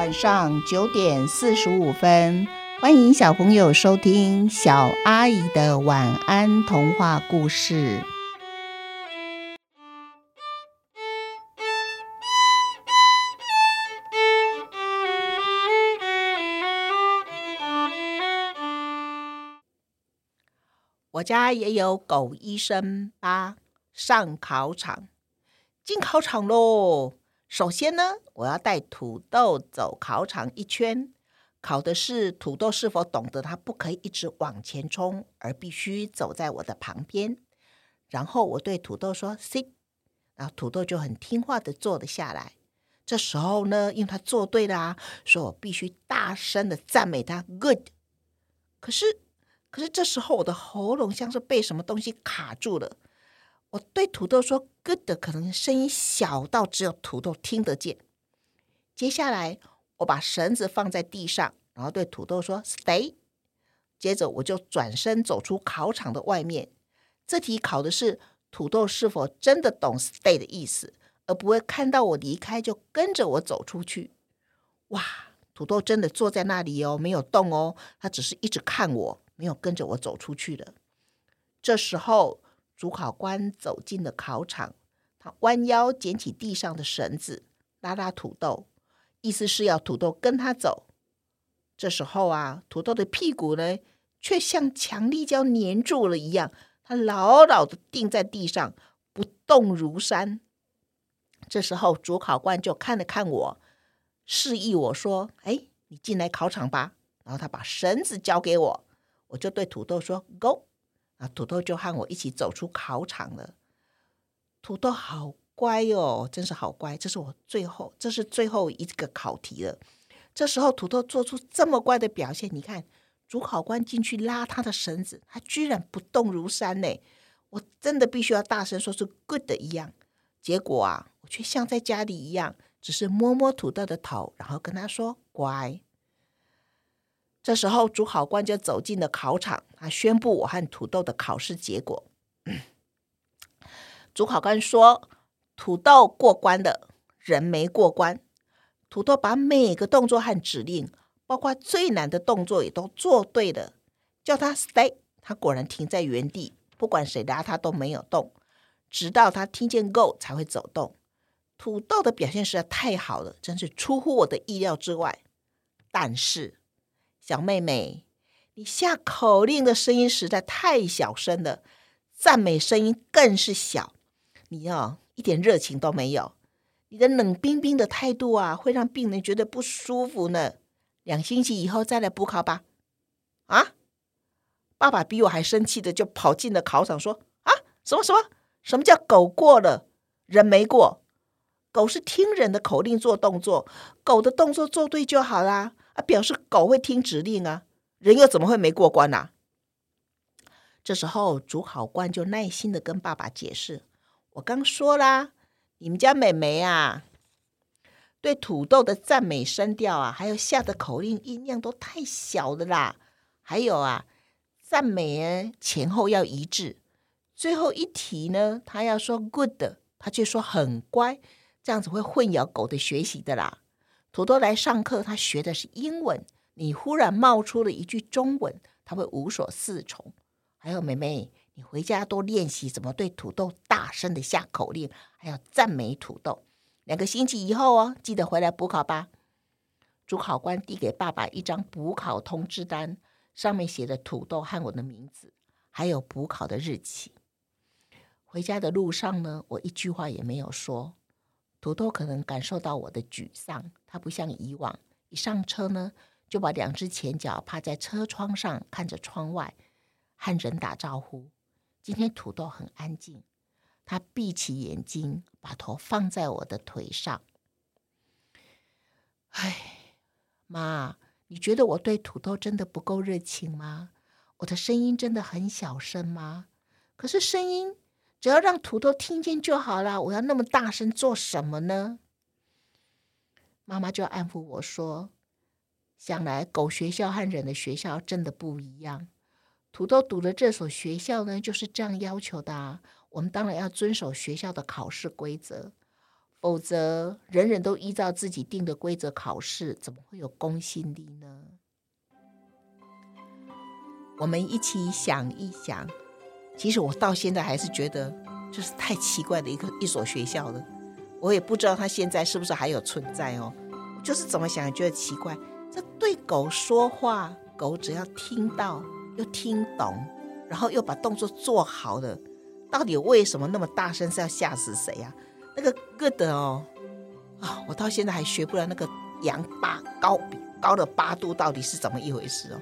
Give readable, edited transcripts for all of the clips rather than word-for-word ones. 晚上9:45，欢迎小朋友收听小阿姨的晚安童话故事。我家也有狗医生吧，上考场，进考场咯。首先呢，我要带土豆走考场一圈，考的是土豆是否懂得它不可以一直往前冲，而必须走在我的旁边。然后我对土豆说 sit， 然后土豆就很听话的坐了下来。这时候呢，因为它做对了啊，所以我必须大声的赞美它 good。可是这时候我的喉咙像是被什么东西卡住了，我对土豆说 good 的可能声音小到只有土豆听得见。接下来我把绳子放在地上，然后对土豆说 stay， 接着我就转身走出考场的外面。这题考的是土豆是否真的懂 stay 的意思，而不会看到我离开就跟着我走出去。哇，土豆真的坐在那里哦，没有动哦，他只是一直看我，没有跟着我走出去了。这时候主考官走进了考场，他弯腰捡起地上的绳子，拉拉土豆，意思是要土豆跟他走。这时候啊，土豆的屁股呢，却像强力胶粘住了一样，他牢牢地钉在地上，不动如山。这时候主考官就看了看我，示意我说，哎，你进来考场吧。然后他把绳子交给我，我就对土豆说 Go， 土豆就和我一起走出考场了。土豆好乖哦，真是好乖。这是最后一个考题了。这时候土豆做出这么乖的表现，你看主考官进去拉他的绳子，他居然不动如山呢。我真的必须要大声说是 good 的一样。结果啊，我却像在家里一样，只是摸摸土豆的头，然后跟他说乖。这时候主考官就走进了考场，他宣布我和土豆的考试结果。主考官说土豆过关了，人没过关。土豆把每个动作和指令，包括最难的动作也都做对了。叫他 stay， 他果然停在原地，不管谁拉他都没有动，直到他听见 go 才会走动。土豆的表现实在太好了，真是出乎我的意料之外。但是小妹妹，你下口令的声音实在太小声了，赞美声音更是小，你一点热情都没有。你的冷冰冰的态度啊，会让病人觉得不舒服呢。2星期以后再来补考吧。啊！爸爸比我还生气的就跑进了考场说：啊，什么叫狗过了，人没过？狗是听人的口令做动作，狗的动作做对就好啦。表示狗会听指令啊，人又怎么会没过关啊？这时候主考官就耐心的跟爸爸解释，我刚说啦，你们家妹妹啊，对土豆的赞美声调啊，还有下的口令音量都太小了啦。还有啊，赞美前后要一致。最后一题呢，他要说 good， 他却说很乖，这样子会混淆狗的学习的啦。土豆来上课，他学的是英文，你忽然冒出了一句中文，他会无所适从。还有妹妹，你回家多练习怎么对土豆大声的下口令，还要赞美土豆。2星期以后哦，记得回来补考吧。主考官递给爸爸一张补考通知单，上面写着土豆和我的名字，还有补考的日期。回家的路上呢，我一句话也没有说。土豆可能感受到我的沮丧，他不像以往，一上车呢，就把2只前脚趴在车窗上，看着窗外，和人打招呼。今天土豆很安静，他闭起眼睛，把头放在我的腿上。哎，妈，你觉得我对土豆真的不够热情吗？我的声音真的很小声吗？可是声音只要让土豆听见就好了，我要那么大声做什么呢？妈妈就安抚我说，想来狗学校和人的学校真的不一样，土豆读的这所学校呢，就是这样要求的啊，我们当然要遵守学校的考试规则，否则人人都依照自己定的规则考试，怎么会有公信力呢？我们一起想一想。其实我到现在还是觉得这是太奇怪的一所学校了，我也不知道它现在是不是还有存在哦。就是怎么想也觉得奇怪，这对狗说话，狗只要听到又听懂，然后又把动作做好了，到底为什么那么大声，是要吓死谁啊？那个 good 哦，啊，我到现在还学不了那个扬高的八度到底是怎么一回事哦。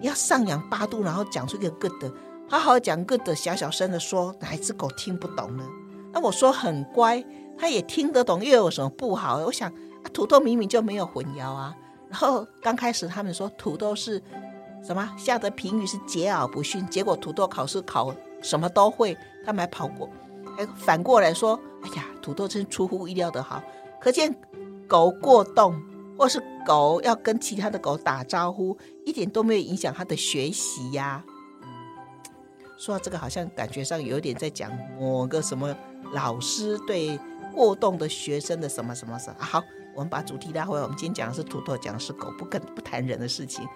你要上扬8度，然后讲出一个 good， 好好讲 good， 小小声的说，哪一只狗听不懂呢？那我说很乖，它也听得懂，又有什么不好？我想啊，土豆明明就没有混淆啊。然后刚开始他们说土豆是什么下的评语是桀骜不驯，结果土豆考试考什么都会，他们还跑过，还反过来说，哎呀，土豆真出乎意料的好。可见狗过动或是狗要跟其他的狗打招呼，一点都没有影响它的学习呀。说到这个，好像感觉上有点在讲某个什么老师对过动的学生的什么什么什么。好，我们把主题拉回来，我们今天讲的是土豆，讲的是狗，不谈人的事情。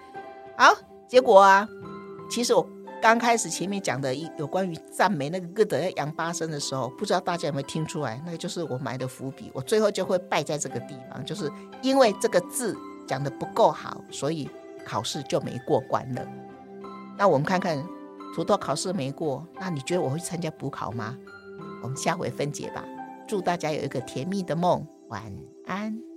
好，结果啊，其实我刚开始前面讲的有关于赞美那个歌德要扬8声的时候，不知道大家有没有听出来，那个就是我埋的伏笔，我最后就会败在这个地方，就是因为这个字讲的不够好，所以考试就没过关了。那我们看看土豆考试没过，那你觉得我会参加补考吗？我们下回分解吧。祝大家有一个甜蜜的梦，晚安。